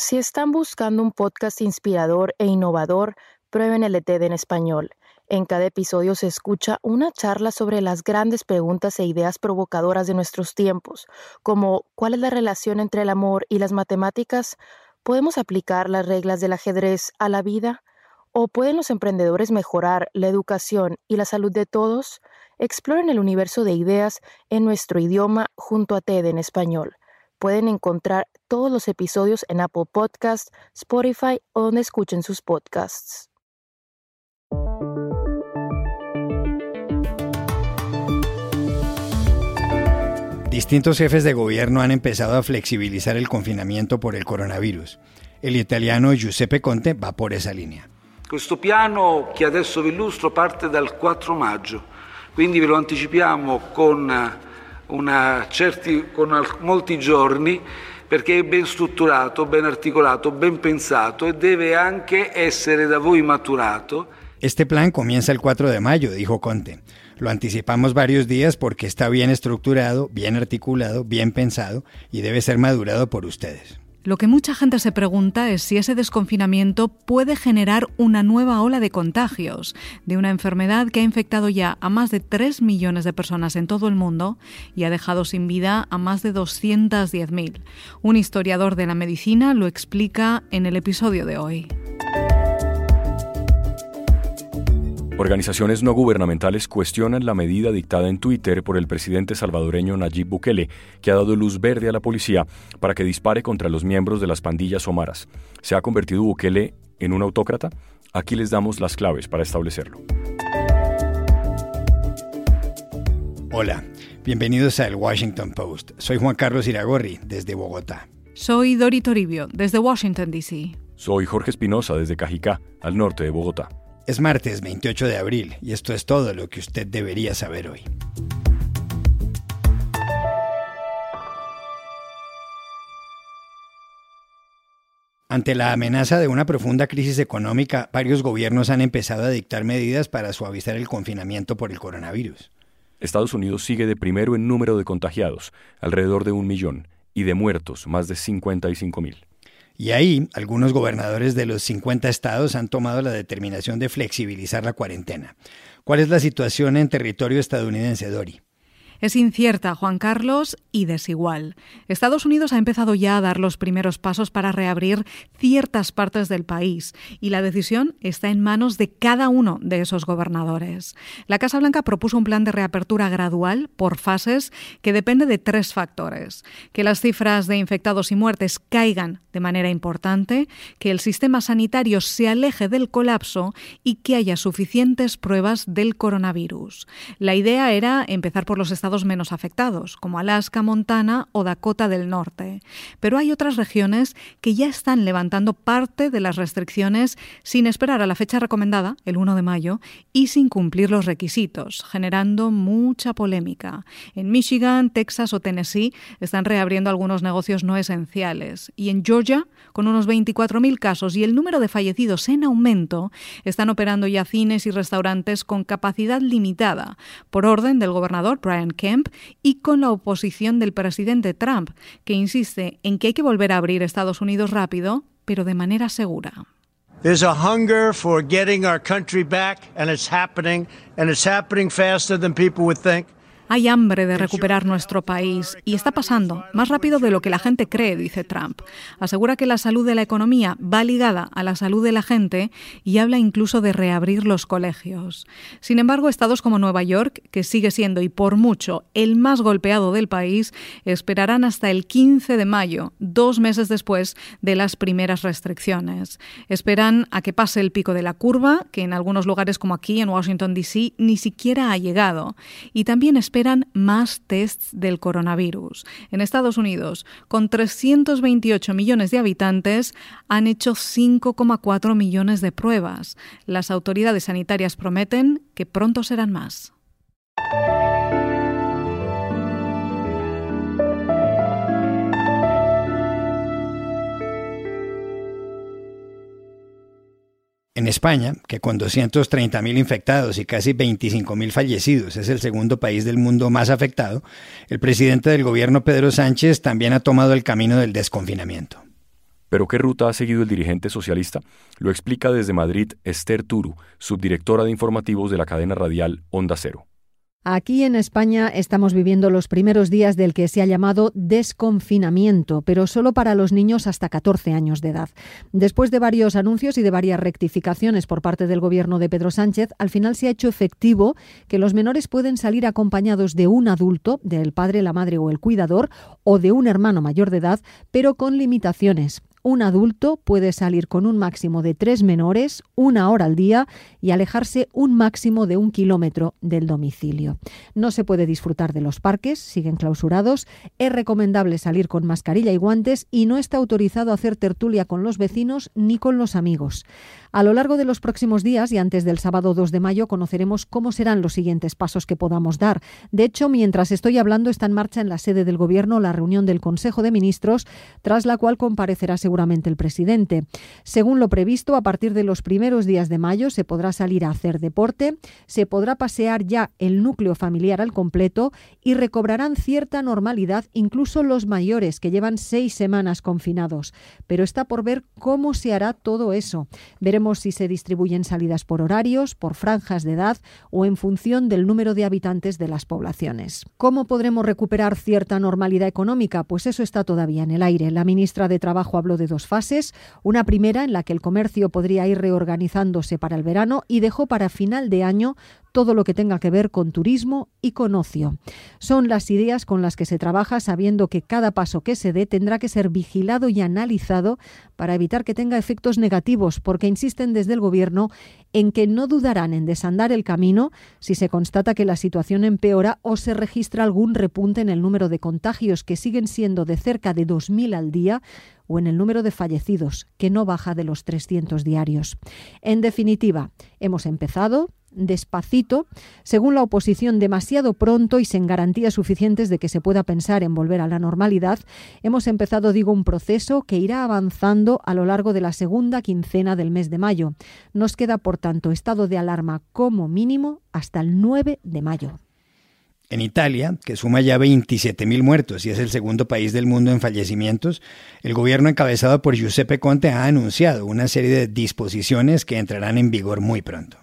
Si están buscando un podcast inspirador e innovador, prueben el TED en español. En cada episodio se escucha una charla sobre las grandes preguntas e ideas provocadoras de nuestros tiempos, como ¿cuál es la relación entre el amor y las matemáticas? ¿Podemos aplicar las reglas del ajedrez a la vida? ¿O pueden los emprendedores mejorar la educación y la salud de todos? Exploren el universo de ideas en nuestro idioma junto a TED en español. Pueden encontrar todos los episodios en Apple Podcasts, Spotify o donde escuchen sus podcasts. Distintos jefes de gobierno han empezado a flexibilizar el confinamiento por el coronavirus. El italiano Giuseppe Conte va por esa línea. Questo piano che adesso vi illustro parte dal 4 maggio, quindi ve lo anticipiamo con molti giorni perché è ben strutturato, ben articolato, ben pensato e deve anche essere da voi maturato. Este plan comienza el 4 de mayo, dijo Conte. Lo anticipamos varios días porque está bien estructurado, bien articulado, bien pensado y debe ser madurado por ustedes. Lo que mucha gente se pregunta es si ese desconfinamiento puede generar una nueva ola de contagios de una enfermedad que ha infectado ya a más de 3 millones de personas en todo el mundo y ha dejado sin vida a más de 210.000. Un historiador de la medicina lo explica en el episodio de hoy. Organizaciones no gubernamentales cuestionan la medida dictada en Twitter por el presidente salvadoreño Nayib Bukele, que ha dado luz verde a la policía para que dispare contra los miembros de las pandillas omaras. ¿Se ha convertido Bukele en un autócrata? Aquí les damos las claves para establecerlo. Hola, bienvenidos a El Washington Post. Soy Juan Carlos Iragorri, desde Bogotá. Soy Dori Toribio, desde Washington, D.C. Soy Jorge Espinosa, desde Cajicá, al norte de Bogotá. Es martes 28 de abril y esto es todo lo que usted debería saber hoy. Ante la amenaza de una profunda crisis económica, varios gobiernos han empezado a dictar medidas para suavizar el confinamiento por el coronavirus. Estados Unidos sigue de primero en número de contagiados, alrededor de 1 millón, y de muertos, más de 55.000. Y ahí, algunos gobernadores de los 50 estados han tomado la determinación de flexibilizar la cuarentena. ¿Cuál es la situación en territorio estadounidense, Dori? Es incierta, Juan Carlos, y desigual. Estados Unidos ha empezado ya a dar los primeros pasos para reabrir ciertas partes del país y la decisión está en manos de cada uno de esos gobernadores. La Casa Blanca propuso un plan de reapertura gradual por fases que depende de 3 factores: que las cifras de infectados y muertes caigan de manera importante, que el sistema sanitario se aleje del colapso y que haya suficientes pruebas del coronavirus. La idea era empezar por los estados menos afectados, como Alaska, Montana o Dakota del Norte. Pero hay otras regiones que ya están levantando parte de las restricciones sin esperar a la fecha recomendada, el 1 de mayo, y sin cumplir los requisitos, generando mucha polémica. En Michigan, Texas o Tennessee están reabriendo algunos negocios no esenciales. Y en Georgia, con unos 24.000 casos y el número de fallecidos en aumento, están operando ya cines y restaurantes con capacidad limitada, por orden del gobernador Brian Kemp y con la oposición del presidente Trump, que insiste en que hay que volver a abrir Estados Unidos rápido, pero de manera segura. There's a hunger for getting our country back, and it's happening faster than people would think. Hay hambre de recuperar nuestro país y está pasando más rápido de lo que la gente cree, dice Trump. Asegura que la salud de la economía va ligada a la salud de la gente y habla incluso de reabrir los colegios. Sin embargo, estados como Nueva York, que sigue siendo y por mucho el más golpeado del país, esperarán hasta el 15 de mayo, 2 meses después de las primeras restricciones. Esperan a que pase el pico de la curva, que en algunos lugares como aquí en Washington, D.C., ni siquiera ha llegado. Y también esperan más tests del coronavirus. En Estados Unidos, con 328 millones de habitantes, han hecho 5,4 millones de pruebas. Las autoridades sanitarias prometen que pronto serán más. En España, que con 230.000 infectados y casi 25.000 fallecidos es el segundo país del mundo más afectado, el presidente del gobierno Pedro Sánchez también ha tomado el camino del desconfinamiento. ¿Pero qué ruta ha seguido el dirigente socialista? Lo explica desde Madrid Esther Turu, subdirectora de informativos de la cadena radial Onda Cero. Aquí en España estamos viviendo los primeros días del que se ha llamado desconfinamiento, pero solo para los niños hasta 14 años de edad. Después de varios anuncios y de varias rectificaciones por parte del gobierno de Pedro Sánchez, al final se ha hecho efectivo que los menores pueden salir acompañados de un adulto, del padre, la madre o el cuidador, o de un hermano mayor de edad, pero con limitaciones. Un adulto puede salir con un máximo de 3 menores, 1 hora al día, y alejarse un máximo de 1 kilómetro del domicilio. No se puede disfrutar de los parques, siguen clausurados, es recomendable salir con mascarilla y guantes y no está autorizado hacer tertulia con los vecinos ni con los amigos. A lo largo de los próximos días y antes del sábado 2 de mayo conoceremos cómo serán los siguientes pasos que podamos dar. De hecho, mientras estoy hablando está en marcha en la sede del Gobierno la reunión del Consejo de Ministros, tras la cual comparecerá seguramente el presidente. Según lo previsto, a partir de los primeros días de mayo se podrá salir a hacer deporte, se podrá pasear ya el núcleo familiar al completo y recobrarán cierta normalidad incluso los mayores que llevan 6 semanas confinados. Pero está por ver cómo se hará todo eso. Veremos si se distribuyen salidas por horarios, por franjas de edad o en función del número de habitantes de las poblaciones. ¿Cómo podremos recuperar cierta normalidad económica? Pues eso está todavía en el aire. La ministra de Trabajo habló de 2 fases, una primera en la que el comercio podría ir reorganizándose para el verano y dejó para final de año todo lo que tenga que ver con turismo y con ocio. Son las ideas con las que se trabaja sabiendo que cada paso que se dé tendrá que ser vigilado y analizado para evitar que tenga efectos negativos, porque insisten desde el Gobierno en que no dudarán en desandar el camino si se constata que la situación empeora o se registra algún repunte en el número de contagios, que siguen siendo de cerca de 2.000 al día, o en el número de fallecidos, que no baja de los 300 diarios. En definitiva, hemos empezado despacito, según la oposición demasiado pronto y sin garantías suficientes de que se pueda pensar en volver a la normalidad. Hemos empezado, digo, un proceso que irá avanzando a lo largo de la segunda quincena del mes de mayo. Nos queda, por tanto, estado de alarma como mínimo hasta el 9 de mayo. En Italia, que suma ya 27.000 muertos y es el segundo país del mundo en fallecimientos, el gobierno encabezado por Giuseppe Conte ha anunciado una serie de disposiciones que entrarán en vigor muy pronto.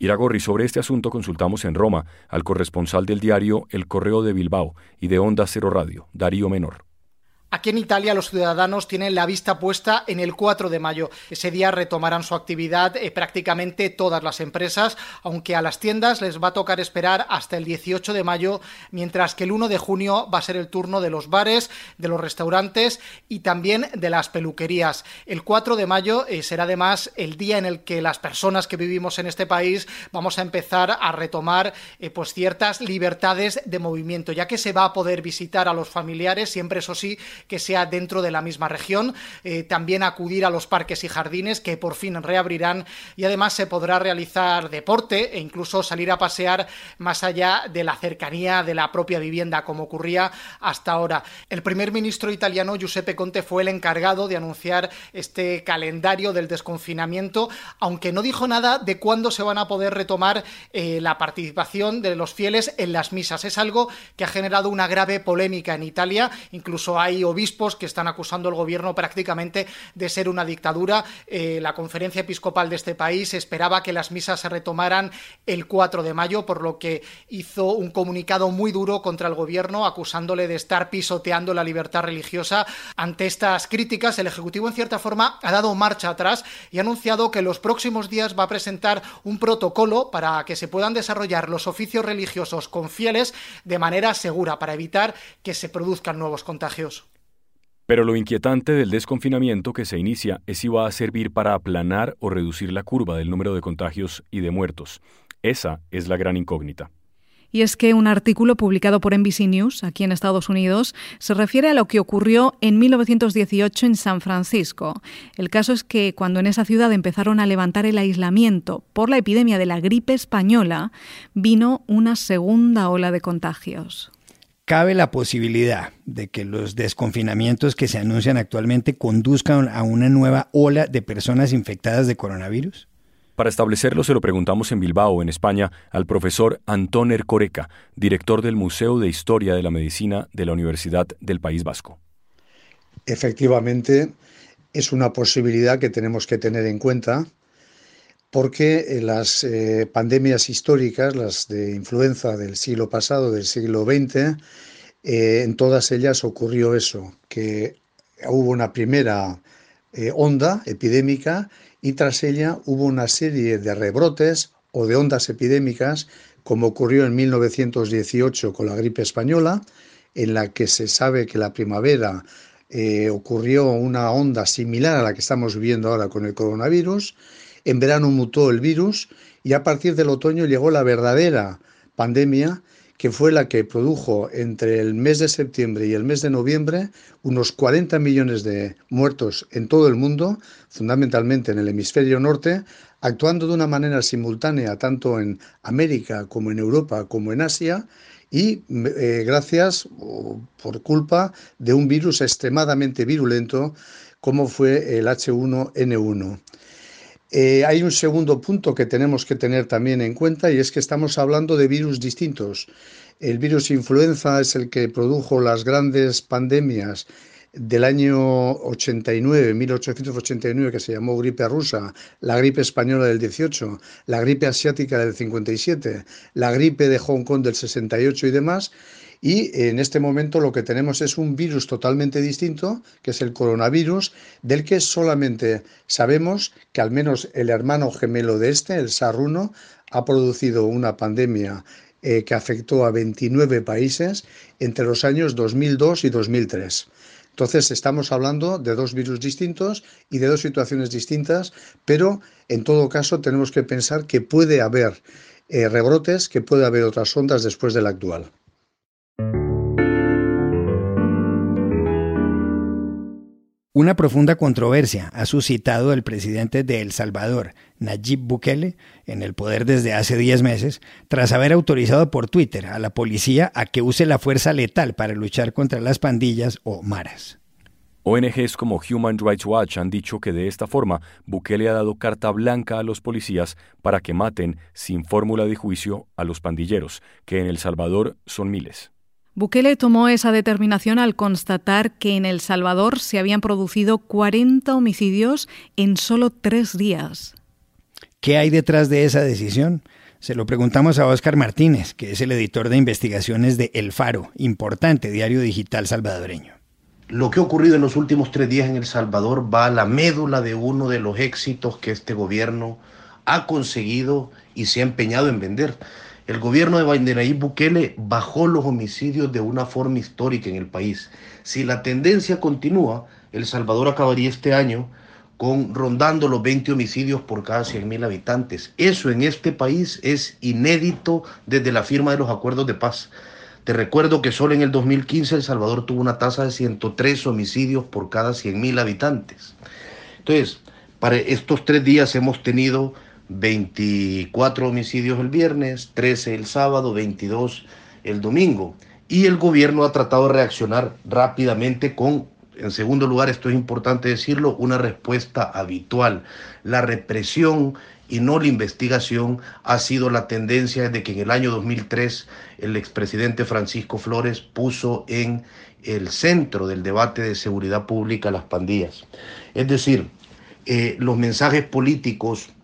Iragorri, sobre este asunto consultamos en Roma al corresponsal del diario El Correo de Bilbao y de Onda Cero Radio, Darío Menor. Aquí en Italia los ciudadanos tienen la vista puesta en el 4 de mayo. Ese día retomarán su actividad prácticamente todas las empresas, aunque a las tiendas les va a tocar esperar hasta el 18 de mayo, mientras que el 1 de junio va a ser el turno de los bares, de los restaurantes y también de las peluquerías. El 4 de mayo será además el día en el que las personas que vivimos en este país vamos a empezar a retomar ciertas libertades de movimiento, ya que se va a poder visitar a los familiares, siempre eso sí, que sea dentro de la misma región, también acudir a los parques y jardines que por fin reabrirán, y además se podrá realizar deporte e incluso salir a pasear más allá de la cercanía de la propia vivienda, como ocurría hasta ahora. El primer ministro italiano Giuseppe Conte fue el encargado de anunciar este calendario del desconfinamiento, aunque no dijo nada de cuándo se van a poder retomar la participación de los fieles en las misas. Es algo que ha generado una grave polémica en Italia, incluso hay obispos que están acusando al gobierno prácticamente de ser una dictadura. La conferencia episcopal de este país esperaba que las misas se retomaran el 4 de mayo, por lo que hizo un comunicado muy duro contra el gobierno, acusándole de estar pisoteando la libertad religiosa. Ante estas críticas, el Ejecutivo, en cierta forma, ha dado marcha atrás y ha anunciado que en los próximos días va a presentar un protocolo para que se puedan desarrollar los oficios religiosos con fieles de manera segura, para evitar que se produzcan nuevos contagios. Pero lo inquietante del desconfinamiento que se inicia es si va a servir para aplanar o reducir la curva del número de contagios y de muertos. Esa es la gran incógnita. Y es que un artículo publicado por NBC News, aquí en Estados Unidos, se refiere a lo que ocurrió en 1918 en San Francisco. El caso es que cuando en esa ciudad empezaron a levantar el aislamiento por la epidemia de la gripe española, vino una segunda ola de contagios. Cabe la posibilidad de que los desconfinamientos que se anuncian actualmente conduzcan a una nueva ola de personas infectadas de coronavirus. Para establecerlo se lo preguntamos en Bilbao, en España, al profesor Antón Ercoreca, director del Museo de Historia de la Medicina de la Universidad del País Vasco. Efectivamente, es una posibilidad que tenemos que tener en cuenta, porque las pandemias históricas, las de influenza del siglo pasado, del siglo XX, en todas ellas ocurrió eso, que hubo una primera onda epidémica y tras ella hubo una serie de rebrotes o de ondas epidémicas, como ocurrió en 1918 con la gripe española, en la que se sabe que la primavera ocurrió una onda similar a la que estamos viviendo ahora con el coronavirus. En verano mutó el virus y a partir del otoño llegó la verdadera pandemia, que fue la que produjo entre el mes de septiembre y el mes de noviembre unos 40 millones de muertos en todo el mundo, fundamentalmente en el hemisferio norte, actuando de una manera simultánea tanto en América como en Europa como en Asia, y gracias o por culpa de un virus extremadamente virulento como fue el H1N1. Hay un segundo punto que tenemos que tener también en cuenta, y es que estamos hablando de virus distintos. El virus influenza es el que produjo las grandes pandemias del año 89, 1889, que se llamó gripe rusa, la gripe española del 18, la gripe asiática del 57, la gripe de Hong Kong del 68 y demás. Y en este momento lo que tenemos es un virus totalmente distinto, que es el coronavirus, del que solamente sabemos que al menos el hermano gemelo de este, el SARS-1, ha producido una pandemia que afectó a 29 países entre los años 2002 y 2003. Entonces estamos hablando de dos virus distintos y de dos situaciones distintas, pero en todo caso tenemos que pensar que puede haber rebrotes, que puede haber otras ondas después de la actual. Una profunda controversia ha suscitado el presidente de El Salvador, Nayib Bukele, en el poder desde hace 10 meses, tras haber autorizado por Twitter a la policía a que use la fuerza letal para luchar contra las pandillas o maras. ONGs como Human Rights Watch han dicho que de esta forma Bukele ha dado carta blanca a los policías para que maten sin fórmula de juicio a los pandilleros, que en El Salvador son miles. Bukele tomó esa determinación al constatar que en El Salvador se habían producido 40 homicidios en solo 3 días. ¿Qué hay detrás de esa decisión? Se lo preguntamos a Óscar Martínez, que es el editor de investigaciones de El Faro, importante diario digital salvadoreño. Lo que ha ocurrido en los últimos 3 días en El Salvador va a la médula de uno de los éxitos que este gobierno ha conseguido y se ha empeñado en vender. El gobierno de Nayib Bukele bajó los homicidios de una forma histórica en el país. Si la tendencia continúa, El Salvador acabaría este año rondando los 20 homicidios por cada 100.000 habitantes. Eso en este país es inédito desde la firma de los acuerdos de paz. Te recuerdo que solo en el 2015 El Salvador tuvo una tasa de 103 homicidios por cada 100.000 habitantes. Entonces, para estos 3 días hemos tenido 24 homicidios el viernes, 13 el sábado, 22 el domingo. Y el gobierno ha tratado de reaccionar rápidamente con, en segundo lugar, esto es importante decirlo, una respuesta habitual. La represión y no la investigación ha sido la tendencia desde que en el año 2003 el expresidente Francisco Flores puso en el centro del debate de seguridad pública las pandillas. Es decir, los mensajes políticos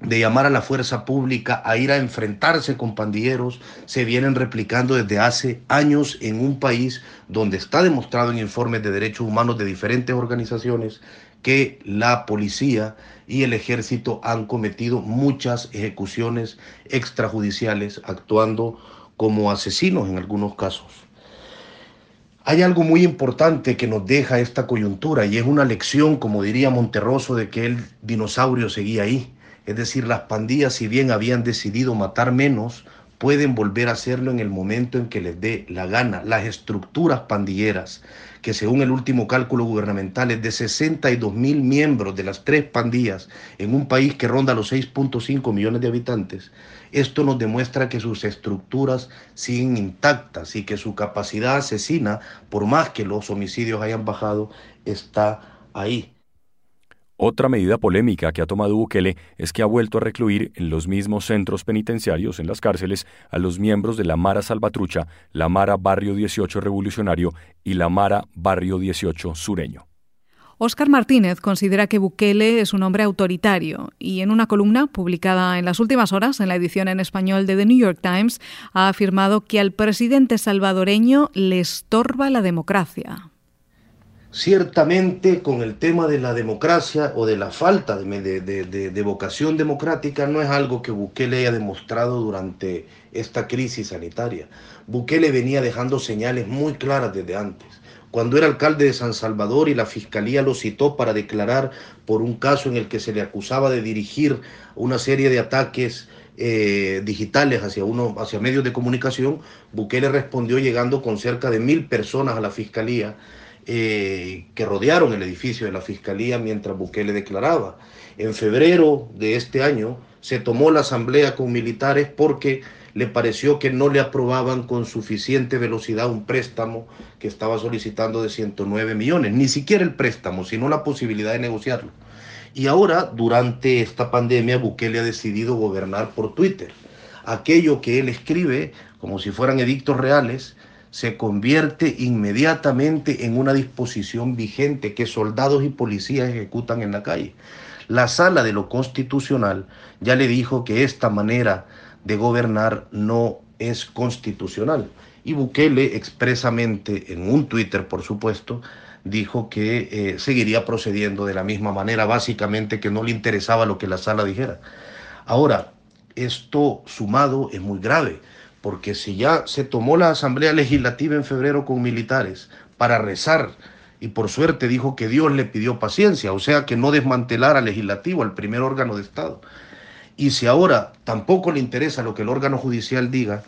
de llamar a la fuerza pública a ir a enfrentarse con pandilleros se vienen replicando desde hace años en un país donde está demostrado en informes de derechos humanos de diferentes organizaciones que la policía y el ejército han cometido muchas ejecuciones extrajudiciales actuando como asesinos en algunos casos. Hay algo muy importante que nos deja esta coyuntura y es una lección, como diría Monterroso, de que el dinosaurio seguía ahí. Es decir, las pandillas, si bien habían decidido matar menos, pueden volver a hacerlo en el momento en que les dé la gana. Las estructuras pandilleras, que según el último cálculo gubernamental es de 62.000 miembros de las 3 pandillas en un país que ronda los 6.5 millones de habitantes, esto nos demuestra que sus estructuras siguen intactas y que su capacidad asesina, por más que los homicidios hayan bajado, está ahí. Otra medida polémica que ha tomado Bukele es que ha vuelto a recluir en los mismos centros penitenciarios, en las cárceles, a los miembros de la Mara Salvatrucha, la Mara Barrio 18 Revolucionario y la Mara Barrio 18 Sureño. Óscar Martínez considera que Bukele es un hombre autoritario y en una columna publicada en las últimas horas en la edición en español de The New York Times ha afirmado que al presidente salvadoreño le estorba la democracia. Ciertamente, con el tema de la democracia o de la falta de vocación democrática, no es algo que Bukele haya demostrado durante esta crisis sanitaria. Bukele venía dejando señales muy claras desde antes. Cuando era alcalde de San Salvador y la fiscalía lo citó para declarar por un caso en el que se le acusaba de dirigir una serie de ataques digitales hacia medios de comunicación, Bukele respondió llegando con cerca de 1,000 personas a la fiscalía, que rodearon el edificio de la Fiscalía mientras Bukele declaraba. En febrero de este año se tomó la asamblea con militares porque le pareció que no le aprobaban con suficiente velocidad un préstamo que estaba solicitando de 109 millones. Ni siquiera el préstamo, sino la posibilidad de negociarlo. Y ahora, durante esta pandemia, Bukele ha decidido gobernar por Twitter. Aquello que él escribe, como si fueran edictos reales, se convierte inmediatamente en una disposición vigente que soldados y policías ejecutan en la calle. La Sala de lo Constitucional ya le dijo que esta manera de gobernar no es constitucional. Y Bukele expresamente, en un Twitter por supuesto, dijo que seguiría procediendo de la misma manera, básicamente que no le interesaba lo que la Sala dijera. Ahora, esto sumado es muy grave, porque si ya se tomó la Asamblea Legislativa en febrero con militares para rezar, y por suerte dijo que Dios le pidió paciencia, o sea que no desmantelara al legislativo, al primer órgano de Estado, y si ahora tampoco le interesa lo que el órgano judicial diga,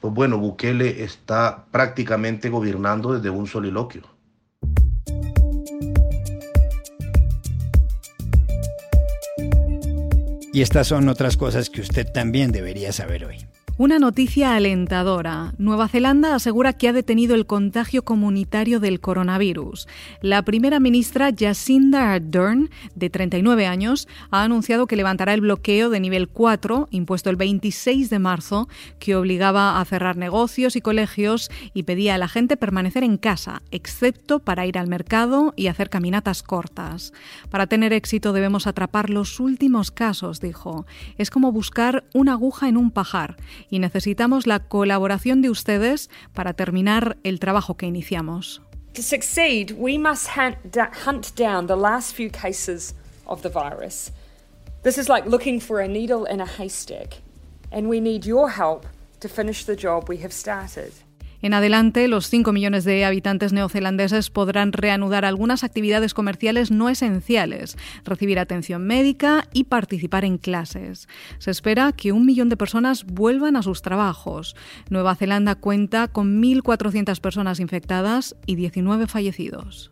pues bueno, Bukele está prácticamente gobernando desde un soliloquio. Y estas son otras cosas que usted también debería saber hoy. Una noticia alentadora. Nueva Zelanda asegura que ha detenido el contagio comunitario del coronavirus. La primera ministra Jacinda Ardern, de 39 años, ha anunciado que levantará el bloqueo de nivel 4, impuesto el 26 de marzo, que obligaba a cerrar negocios y colegios y pedía a la gente permanecer en casa, excepto para ir al mercado y hacer caminatas cortas. Para tener éxito debemos atrapar los últimos casos, dijo. Es como buscar una aguja en un pajar. Y necesitamos la colaboración de ustedes para terminar el trabajo que iniciamos. To succeed, we must hunt down the last few cases of the virus. This is like looking for a needle in a haystack, and we need your help to finish the job we have started. En adelante, los 5 millones de habitantes neozelandeses podrán reanudar algunas actividades comerciales no esenciales, recibir atención médica y participar en clases. Se espera que 1 millón de personas vuelvan a sus trabajos. Nueva Zelanda cuenta con 1.400 personas infectadas y 19 fallecidos.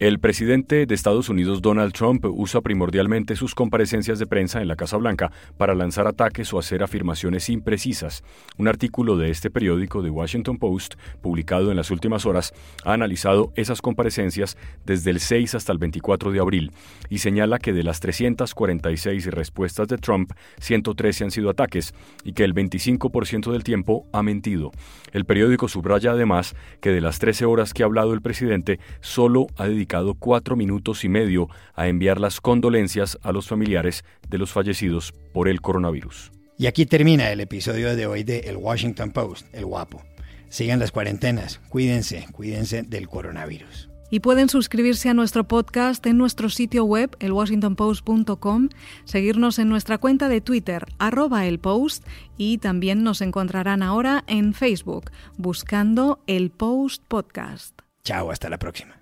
El presidente de Estados Unidos, Donald Trump, usa primordialmente sus comparecencias de prensa en la Casa Blanca para lanzar ataques o hacer afirmaciones imprecisas. Un artículo de este periódico, The Washington Post, publicado en las últimas horas, ha analizado esas comparecencias desde el 6 hasta el 24 de abril y señala que de las 346 respuestas de Trump, 113 han sido ataques y que el 25% del tiempo ha mentido. El periódico subraya además que de las 13 horas que ha hablado el presidente, solo ha dedicado 4 minutos y medio a enviar las condolencias a los familiares de los fallecidos por el coronavirus. Y aquí termina el episodio de hoy de El Washington Post, El Guapo. Sigan las cuarentenas, cuídense del coronavirus. Y pueden suscribirse a nuestro podcast en nuestro sitio web, elwashingtonpost.com, seguirnos en nuestra cuenta de Twitter, @elpost, y también nos encontrarán ahora en Facebook, buscando El Post Podcast. Chao, hasta la próxima.